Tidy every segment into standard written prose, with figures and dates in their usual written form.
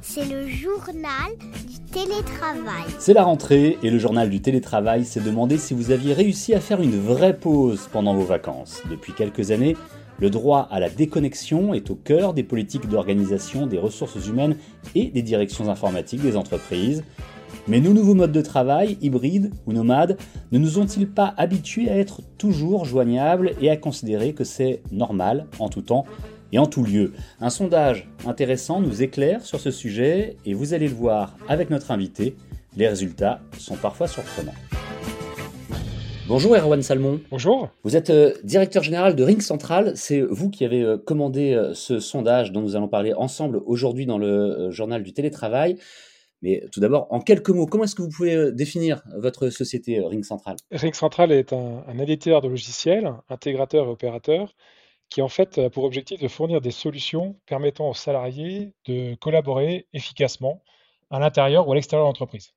C'est le journal du télétravail. C'est la rentrée et le journal du télétravail s'est demandé si vous aviez réussi à faire une vraie pause pendant vos vacances. Depuis quelques années, le droit à la déconnexion est au cœur des politiques d'organisation des ressources humaines et des directions informatiques des entreprises. Mais nos nouveaux modes de travail, hybrides ou nomades, ne nous ont-ils pas habitués à être toujours joignables et à considérer que c'est normal en tout temps et en tout lieu? Un sondage intéressant nous éclaire sur ce sujet et vous allez le voir avec notre invité, les résultats sont parfois surprenants. Bonjour Erwan Salmon. Bonjour. Vous êtes directeur général de RingCentral. C'est vous qui avez commandé ce sondage dont nous allons parler ensemble aujourd'hui dans le journal du télétravail. Mais tout d'abord, en quelques mots, comment est-ce que vous pouvez définir votre société RingCentral ? RingCentral est un éditeur de logiciels, intégrateur et opérateur, qui en fait a pour objectif de fournir des solutions permettant aux salariés de collaborer efficacement à l'intérieur ou à l'extérieur de l'entreprise.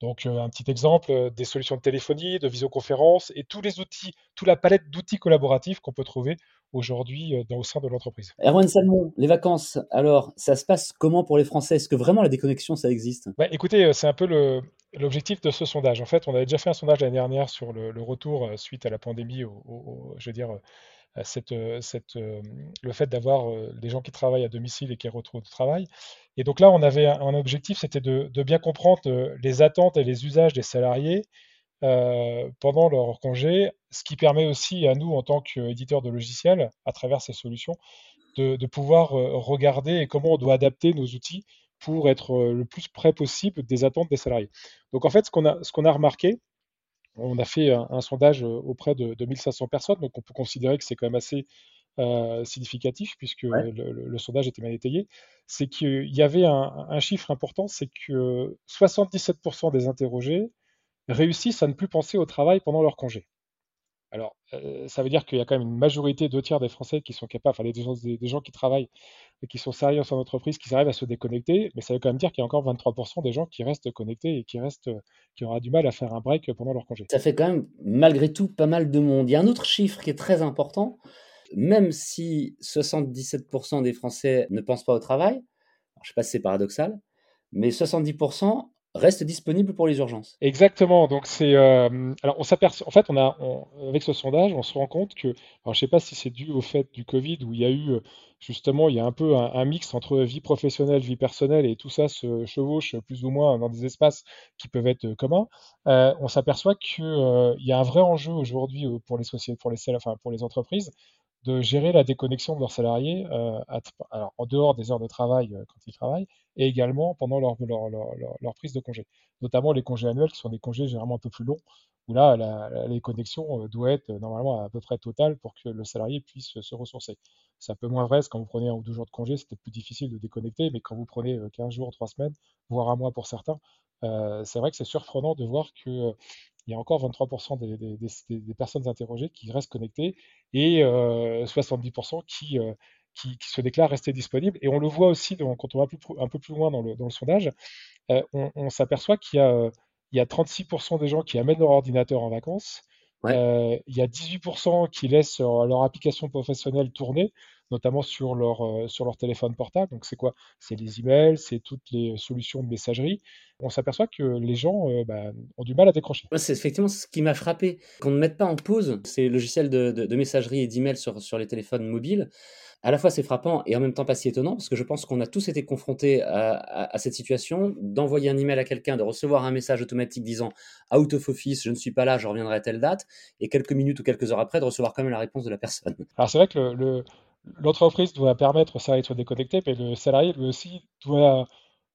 Donc un petit exemple, des solutions de téléphonie, de visioconférence et tous les outils, toute la palette d'outils collaboratifs qu'on peut trouver aujourd'hui au sein de l'entreprise. Erwan Salmon, les vacances, alors ça se passe comment pour les Français ? Est-ce que vraiment la déconnexion, ça existe ? Bah, écoutez, c'est un peu l'objectif de ce sondage. En fait, on avait déjà fait un sondage l'année dernière sur le retour suite à la pandémie, le fait d'avoir des gens qui travaillent à domicile et qui retrouvent le travail. Et donc là, on avait un objectif, c'était de bien comprendre les attentes et les usages des salariés pendant leur congé, ce qui permet aussi à nous, en tant qu'éditeurs de logiciels, à travers ces solutions, de pouvoir regarder comment on doit adapter nos outils pour être le plus près possible des attentes des salariés. Donc en fait, ce qu'on a remarqué, on a fait un sondage auprès de 1500 personnes, donc on peut considérer que c'est quand même assez significatif, puisque le sondage était bien étayé. C'est qu'il y avait un chiffre important, c'est que 77% des interrogés réussissent à ne plus penser au travail pendant leur congé. Alors, ça veut dire qu'il y a quand même une majorité, 2/3 des Français qui sont capables, enfin des gens qui travaillent et qui sont sérieux en entreprise, qui arrivent à se déconnecter, mais ça veut quand même dire qu'il y a encore 23% des gens qui restent connectés et qui aura du mal à faire un break pendant leur congé. Ça fait quand même, malgré tout, pas mal de monde. Il y a un autre chiffre qui est très important, même si 77% des Français ne pensent pas au travail, alors, je ne sais pas si c'est paradoxal, mais 70% reste disponible pour les urgences. Exactement. Donc c'est alors on s'aperçoit en fait avec ce sondage, on se rend compte que alors je sais pas si c'est dû au fait du Covid où il y a eu justement il y a un peu un mix entre vie professionnelle, vie personnelle et tout ça se chevauche plus ou moins dans des espaces qui peuvent être communs. On s'aperçoit que il y a un vrai enjeu aujourd'hui pour les sociétés, pour les entreprises de gérer la déconnexion de leurs salariés alors en dehors des heures de travail quand ils travaillent et également pendant leur prise de congé, notamment les congés annuels qui sont des congés généralement un peu plus longs où là la déconnexion doit être normalement à peu près totale pour que le salarié puisse se ressourcer. C'est un peu moins vrai, quand vous prenez 1 ou 2 jours de congé, c'est peut-être plus difficile de déconnecter, mais quand vous prenez 15 jours, 3 semaines, voire un mois pour certains, c'est vrai que c'est surprenant de voir que il y a encore 23% des personnes interrogées qui restent connectées et 70% qui se déclarent rester disponibles. Et on le voit aussi quand on va un peu plus loin dans le sondage, on s'aperçoit qu'il y a 36% des gens qui amènent leur ordinateur en vacances. Ouais. Il y a 18% qui laissent leur application professionnelle tourner, notamment sur leur téléphone portable. Donc c'est quoi ? C'est les emails, c'est toutes les solutions de messagerie. On s'aperçoit que les gens ont du mal à décrocher. Ouais, c'est effectivement ce qui m'a frappé, qu'on ne mette pas en pause ces logiciels de messagerie et d'email sur les téléphones mobiles. À la fois c'est frappant et en même temps pas si étonnant, parce que je pense qu'on a tous été confrontés à cette situation, d'envoyer un email à quelqu'un, de recevoir un message automatique disant « out of office, je ne suis pas là, je reviendrai à telle date », et quelques minutes ou quelques heures après, de recevoir quand même la réponse de la personne. Alors c'est vrai que l'entreprise doit permettre au salarié de se déconnecter, mais le salarié lui aussi doit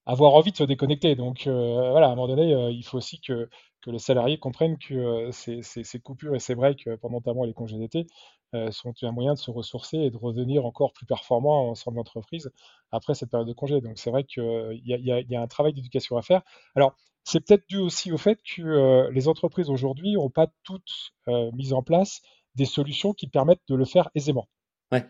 avoir envie de se déconnecter. Donc à un moment donné, il faut aussi que le salarié comprenne que ces coupures et ces breaks, pendant notamment les congés d'été, sont un moyen de se ressourcer et de revenir encore plus performant au sein de l'entreprise après cette période de congé. Donc c'est vrai qu'il y a un travail d'éducation à faire. Alors c'est peut-être dû aussi au fait que les entreprises aujourd'hui n'ont pas toutes mis en place des solutions qui permettent de le faire aisément. Ouais.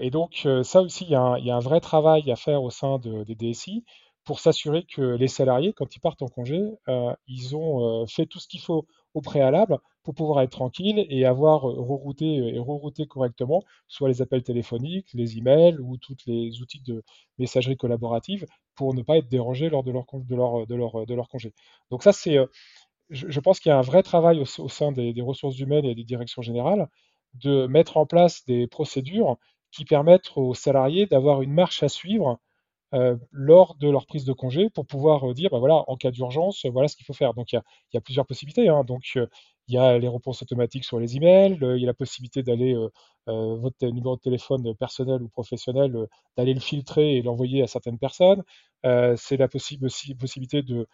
Et donc ça aussi, il y a un vrai travail à faire au sein des DSI pour s'assurer que les salariés, quand ils partent en congé, ils ont fait tout ce qu'il faut au préalable pour pouvoir être tranquille et avoir rerouté correctement soit les appels téléphoniques, les emails ou tous les outils de messagerie collaborative pour ne pas être dérangé lors de leur congé. Donc ça, c'est, je pense qu'il y a un vrai travail au sein des ressources humaines et des directions générales de mettre en place des procédures qui permettent aux salariés d'avoir une marche à suivre lors de leur prise de congé pour pouvoir dire, bah voilà, en cas d'urgence, voilà ce qu'il faut faire. Donc, il y a plusieurs possibilités, hein. Donc, il y a les réponses automatiques sur les emails, il y a la possibilité d'aller, votre numéro de téléphone personnel ou professionnel, d'aller le filtrer et l'envoyer à certaines personnes. C'est la possibilité de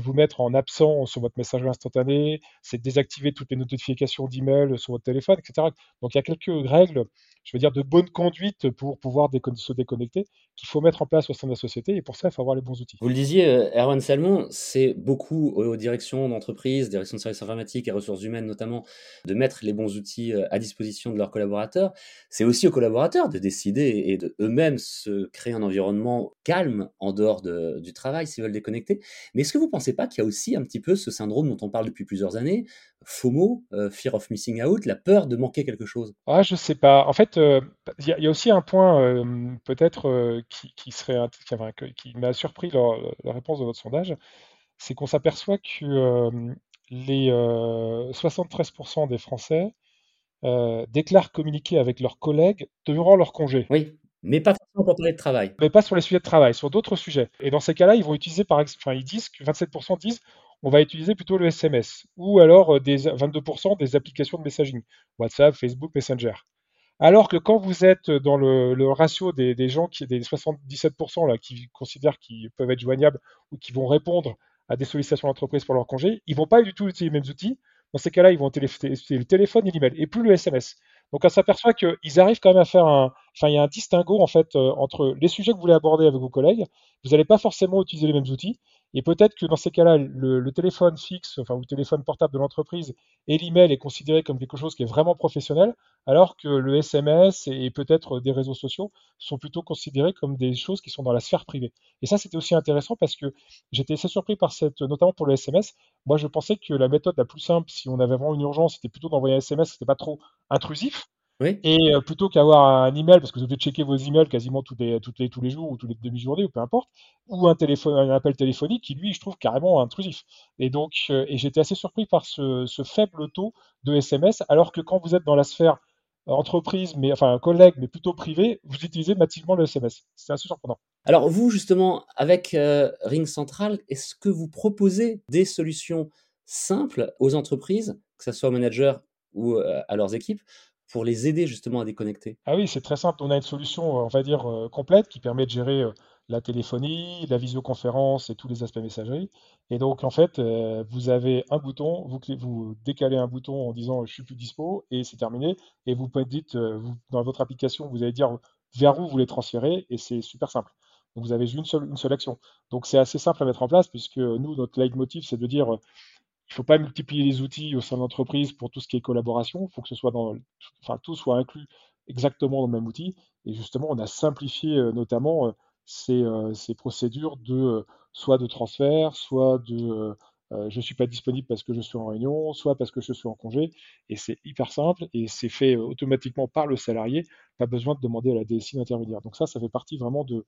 vous mettre en absent sur votre messagerie instantanée, c'est de désactiver toutes les notifications d'email sur votre téléphone, etc. Donc, il y a quelques règles, je veux dire, de bonne conduite pour pouvoir se déconnecter qu'il faut mettre en place au sein de la société et pour ça, il faut avoir les bons outils. Vous le disiez, Erwan Salmon, c'est beaucoup aux directions d'entreprises, directions de services informatiques et ressources humaines notamment, de mettre les bons outils à disposition de leurs collaborateurs. C'est aussi aux collaborateurs de décider et de eux-mêmes se créer un environnement calme en dehors du travail s'ils veulent déconnecter. Mais est-ce que vous ne pensez pas qu'il y a aussi un petit peu ce syndrome dont on parle depuis plusieurs années, FOMO, Fear of Missing Out, la peur de manquer quelque chose? Ah, je ne sais pas. En fait, il y a aussi un point peut-être qui m'a surpris la réponse de votre sondage, c'est qu'on s'aperçoit que les 73% des Français déclarent communiquer avec leurs collègues durant leur congé. Oui. Mais pas forcément pour parler de travail. Mais pas sur les sujets de travail, sur d'autres sujets. Et dans ces cas-là, ils vont utiliser, ils disent que 27% disent on va utiliser plutôt le SMS, ou alors 22% des applications de messaging, WhatsApp, Facebook, Messenger. Alors que quand vous êtes dans le ratio des gens, des 77% là, qui considèrent qu'ils peuvent être joignables ou qui vont répondre à des sollicitations d'entreprise pour leur congé, ils ne vont pas du tout utiliser les mêmes outils. Dans ces cas-là, ils vont utiliser le téléphone et l'email, et plus le SMS. Donc, on s'aperçoit qu'ils arrivent quand même à faire il y a un distinguo, en fait, entre les sujets que vous voulez aborder avec vos collègues. Vous n'allez pas forcément utiliser les mêmes outils. Et peut-être que dans ces cas-là, le téléphone fixe, ou le téléphone portable de l'entreprise et l'email est considéré comme quelque chose qui est vraiment professionnel, alors que le SMS et peut-être des réseaux sociaux sont plutôt considérés comme des choses qui sont dans la sphère privée. Et ça, c'était aussi intéressant parce que j'étais assez surpris par notamment pour le SMS. Moi, je pensais que la méthode la plus simple, si on avait vraiment une urgence, c'était plutôt d'envoyer un SMS, c'était pas trop intrusif. Oui. Et plutôt qu'avoir un email, parce que vous devez checker vos emails quasiment tous les jours ou toutes les demi-journées ou peu importe, ou un appel téléphonique qui, lui, je trouve carrément intrusif. Et donc, j'étais assez surpris par ce faible taux de SMS, alors que quand vous êtes dans la sphère entreprise, collègue, mais plutôt privé, vous utilisez massivement le SMS. C'est assez surprenant. Alors vous, justement, avec RingCentral, est-ce que vous proposez des solutions simples aux entreprises, que ce soit aux managers ou à leurs équipes, pour les aider justement à déconnecter? Ah oui, c'est très simple. On a une solution, on va dire, complète qui permet de gérer la téléphonie, la visioconférence et tous les aspects messagerie. Et donc, en fait, vous avez un bouton, vous décalez un bouton en disant « je suis plus dispo » et c'est terminé. Et vous dites, dans votre application, vous allez dire vers où vous les transférez et c'est super simple. Donc, vous avez une seule action. Donc, c'est assez simple à mettre en place puisque nous, notre leitmotiv, c'est de dire… Il ne faut pas multiplier les outils au sein de l'entreprise pour tout ce qui est collaboration. Il faut que tout soit inclus exactement dans le même outil. Et justement, on a simplifié notamment ces procédures soit de transfert, soit de je ne suis pas disponible parce que je suis en réunion, soit parce que je suis en congé. Et c'est hyper simple et c'est fait automatiquement par le salarié. Pas besoin de demander à la DSI d'intervenir. Donc ça fait partie vraiment des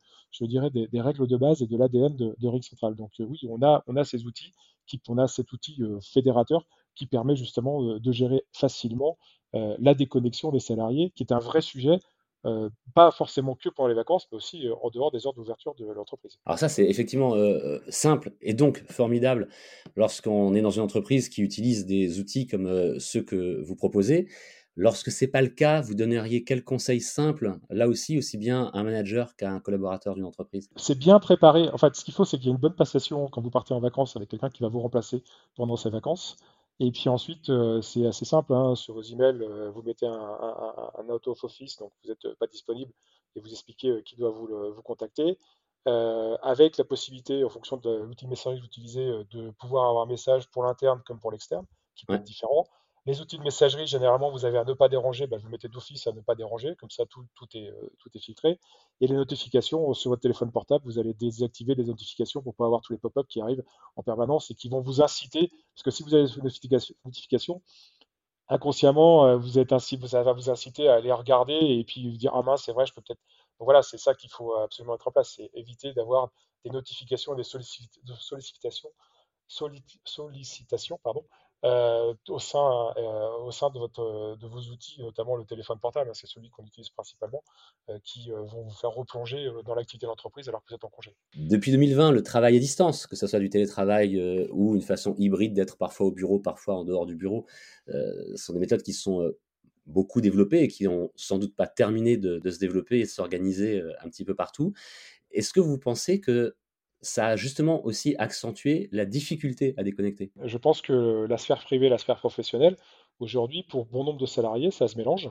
règles de base et de l'ADN de RingCentral. Donc oui, on a ces outils. On a cet outil fédérateur qui permet justement de gérer facilement la déconnexion des salariés, qui est un vrai sujet, pas forcément que pendant les vacances, mais aussi en dehors des heures d'ouverture de l'entreprise. Alors ça, c'est effectivement simple et donc formidable lorsqu'on est dans une entreprise qui utilise des outils comme ceux que vous proposez. Lorsque ce n'est pas le cas, vous donneriez quel conseil simple, là aussi bien à un manager qu'à un collaborateur d'une entreprise? C'est bien préparé. En fait, ce qu'il faut, c'est qu'il y ait une bonne passation quand vous partez en vacances avec quelqu'un qui va vous remplacer pendant ses vacances. Et puis ensuite, c'est assez simple. Hein. Sur vos emails, vous mettez un out of office, donc vous n'êtes pas disponible, et vous expliquez qui doit vous contacter. Avec la possibilité, en fonction de l'outil messagerie que vous utilisez, de pouvoir avoir un message pour l'interne comme pour l'externe, qui peut être différent. Les outils de messagerie, généralement, vous avez à ne pas déranger, ben vous mettez d'office à ne pas déranger, comme ça tout est filtré. Et les notifications sur votre téléphone portable, vous allez désactiver les notifications pour ne pas avoir tous les pop-up qui arrivent en permanence et qui vont vous inciter, parce que si vous avez des notifications, inconsciemment, ça va vous inciter à aller regarder et puis vous dire « Ah mince, c'est vrai, je peux peut-être… » Donc voilà, c'est ça qu'il faut absolument mettre en place, c'est éviter d'avoir des notifications et des sollicitations, au sein de vos outils, notamment le téléphone portable, hein, c'est celui qu'on utilise principalement, qui vont vous faire replonger dans l'activité de l'entreprise alors que vous êtes en congé. Depuis 2020, le travail à distance, que ce soit du télétravail ou une façon hybride d'être parfois au bureau, parfois en dehors du bureau, sont des méthodes qui sont beaucoup développées et qui n'ont sans doute pas terminé de se développer et de s'organiser un petit peu partout. Est-ce que vous pensez que ça a justement aussi accentué la difficulté à déconnecter? Je pense que la sphère privée et la sphère professionnelle, aujourd'hui, pour bon nombre de salariés, ça se mélange.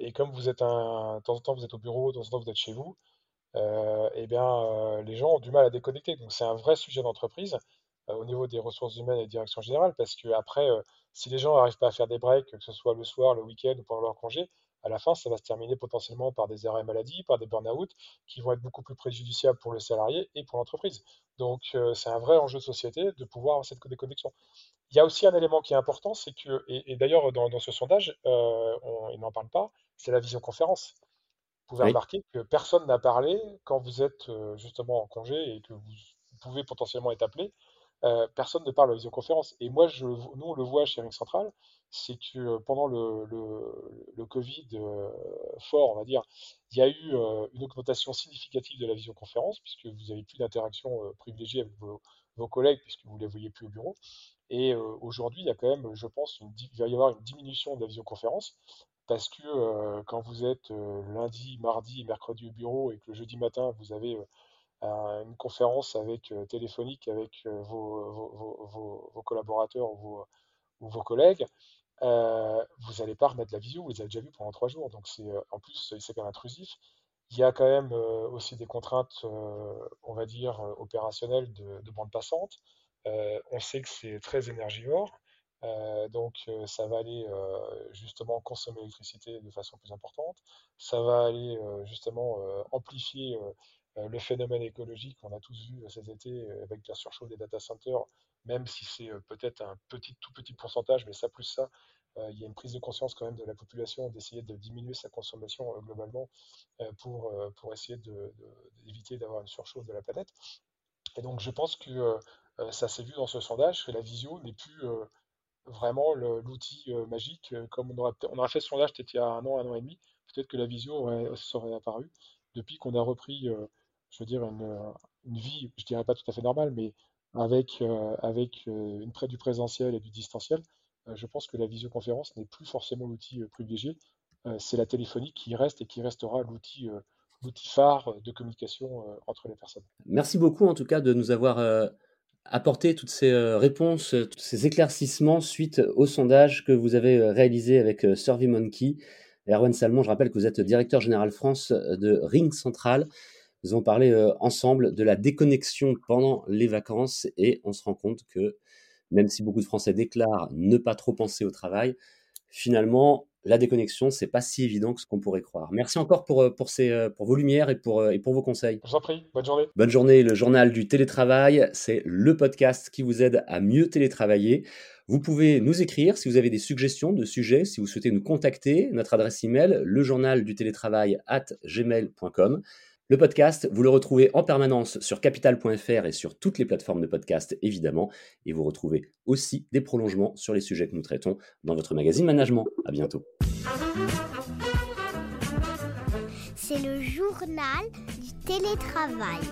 Et comme vous êtes de temps en temps, vous êtes au bureau, de temps en temps, vous êtes chez vous, les gens ont du mal à déconnecter. Donc, c'est un vrai sujet d'entreprise au niveau des ressources humaines et de direction générale, parce qu'après, si les gens n'arrivent pas à faire des breaks, que ce soit le soir, le week-end ou pendant leur congé, à la fin, ça va se terminer potentiellement par des arrêts maladie, par des burn-out, qui vont être beaucoup plus préjudiciables pour le salarié et pour l'entreprise. Donc, c'est un vrai enjeu de société de pouvoir avoir cette déconnexion. Il y a aussi un élément qui est important, c'est que, et d'ailleurs, dans ce sondage, il n'en parle pas, c'est la visioconférence. Vous pouvez remarquer que personne n'a parlé quand vous êtes justement en congé et que vous pouvez potentiellement être appelé. Personne ne parle de visioconférence. Et moi, nous, on le voit chez RingCentral, c'est que pendant le Covid fort, on va dire, il y a eu une augmentation significative de la visioconférence, puisque vous n'avez plus d'interaction privilégiée avec vos collègues, puisque vous ne les voyez plus au bureau. Et aujourd'hui, il y a quand même, je pense, il va y avoir une diminution de la visioconférence, parce que quand vous êtes lundi, mardi, mercredi au bureau, et que le jeudi matin, vous avez... une conférence téléphonique avec vos collaborateurs ou vos collègues, vous n'allez pas remettre la visio, vous les avez déjà vus pendant 3 jours. Donc en plus, c'est quand même intrusif. Il y a quand même aussi des contraintes, on va dire, opérationnelles de bande passante. On sait que c'est très énergivore, donc ça va aller justement consommer l'électricité de façon plus importante. Ça va aller justement amplifier... le phénomène écologique qu'on a tous vu cet été avec la surchauffe des data centers, même si c'est peut-être un tout petit pourcentage, mais ça plus ça, il y a une prise de conscience quand même de la population d'essayer de diminuer sa consommation globalement pour essayer d'éviter d'avoir une surchauffe de la planète. Et donc je pense que ça s'est vu dans ce sondage, que la visio n'est plus vraiment l'outil magique. Comme on aura fait ce sondage peut-être il y a un an et demi, peut-être que la visio serait apparue depuis qu'on a repris... je veux dire, une vie, je dirais pas tout à fait normale, mais avec une près du présentiel et du distanciel, je pense que la visioconférence n'est plus forcément l'outil privilégié. C'est la téléphonie qui reste et qui restera l'outil phare de communication entre les personnes. Merci beaucoup en tout cas de nous avoir apporté toutes ces réponses, tous ces éclaircissements suite au sondage que vous avez réalisé avec SurveyMonkey. Erwan Salmon, je rappelle que vous êtes directeur général France de RingCentral. Nous avons parlé ensemble de la déconnexion pendant les vacances et on se rend compte que même si beaucoup de Français déclarent ne pas trop penser au travail, finalement, la déconnexion, c'est pas si évident que ce qu'on pourrait croire. Merci encore pour vos lumières et pour vos conseils. Je vous en prie, bonne journée. Bonne journée, le journal du télétravail, c'est le podcast qui vous aide à mieux télétravailler. Vous pouvez nous écrire si vous avez des suggestions de sujets, si vous souhaitez nous contacter. Notre adresse email, lejournaldutélétravail@gmail.com. Le podcast, vous le retrouvez en permanence sur capital.fr et sur toutes les plateformes de podcast, évidemment. Et vous retrouvez aussi des prolongements sur les sujets que nous traitons dans votre magazine Management. À bientôt. C'est le journal du télétravail.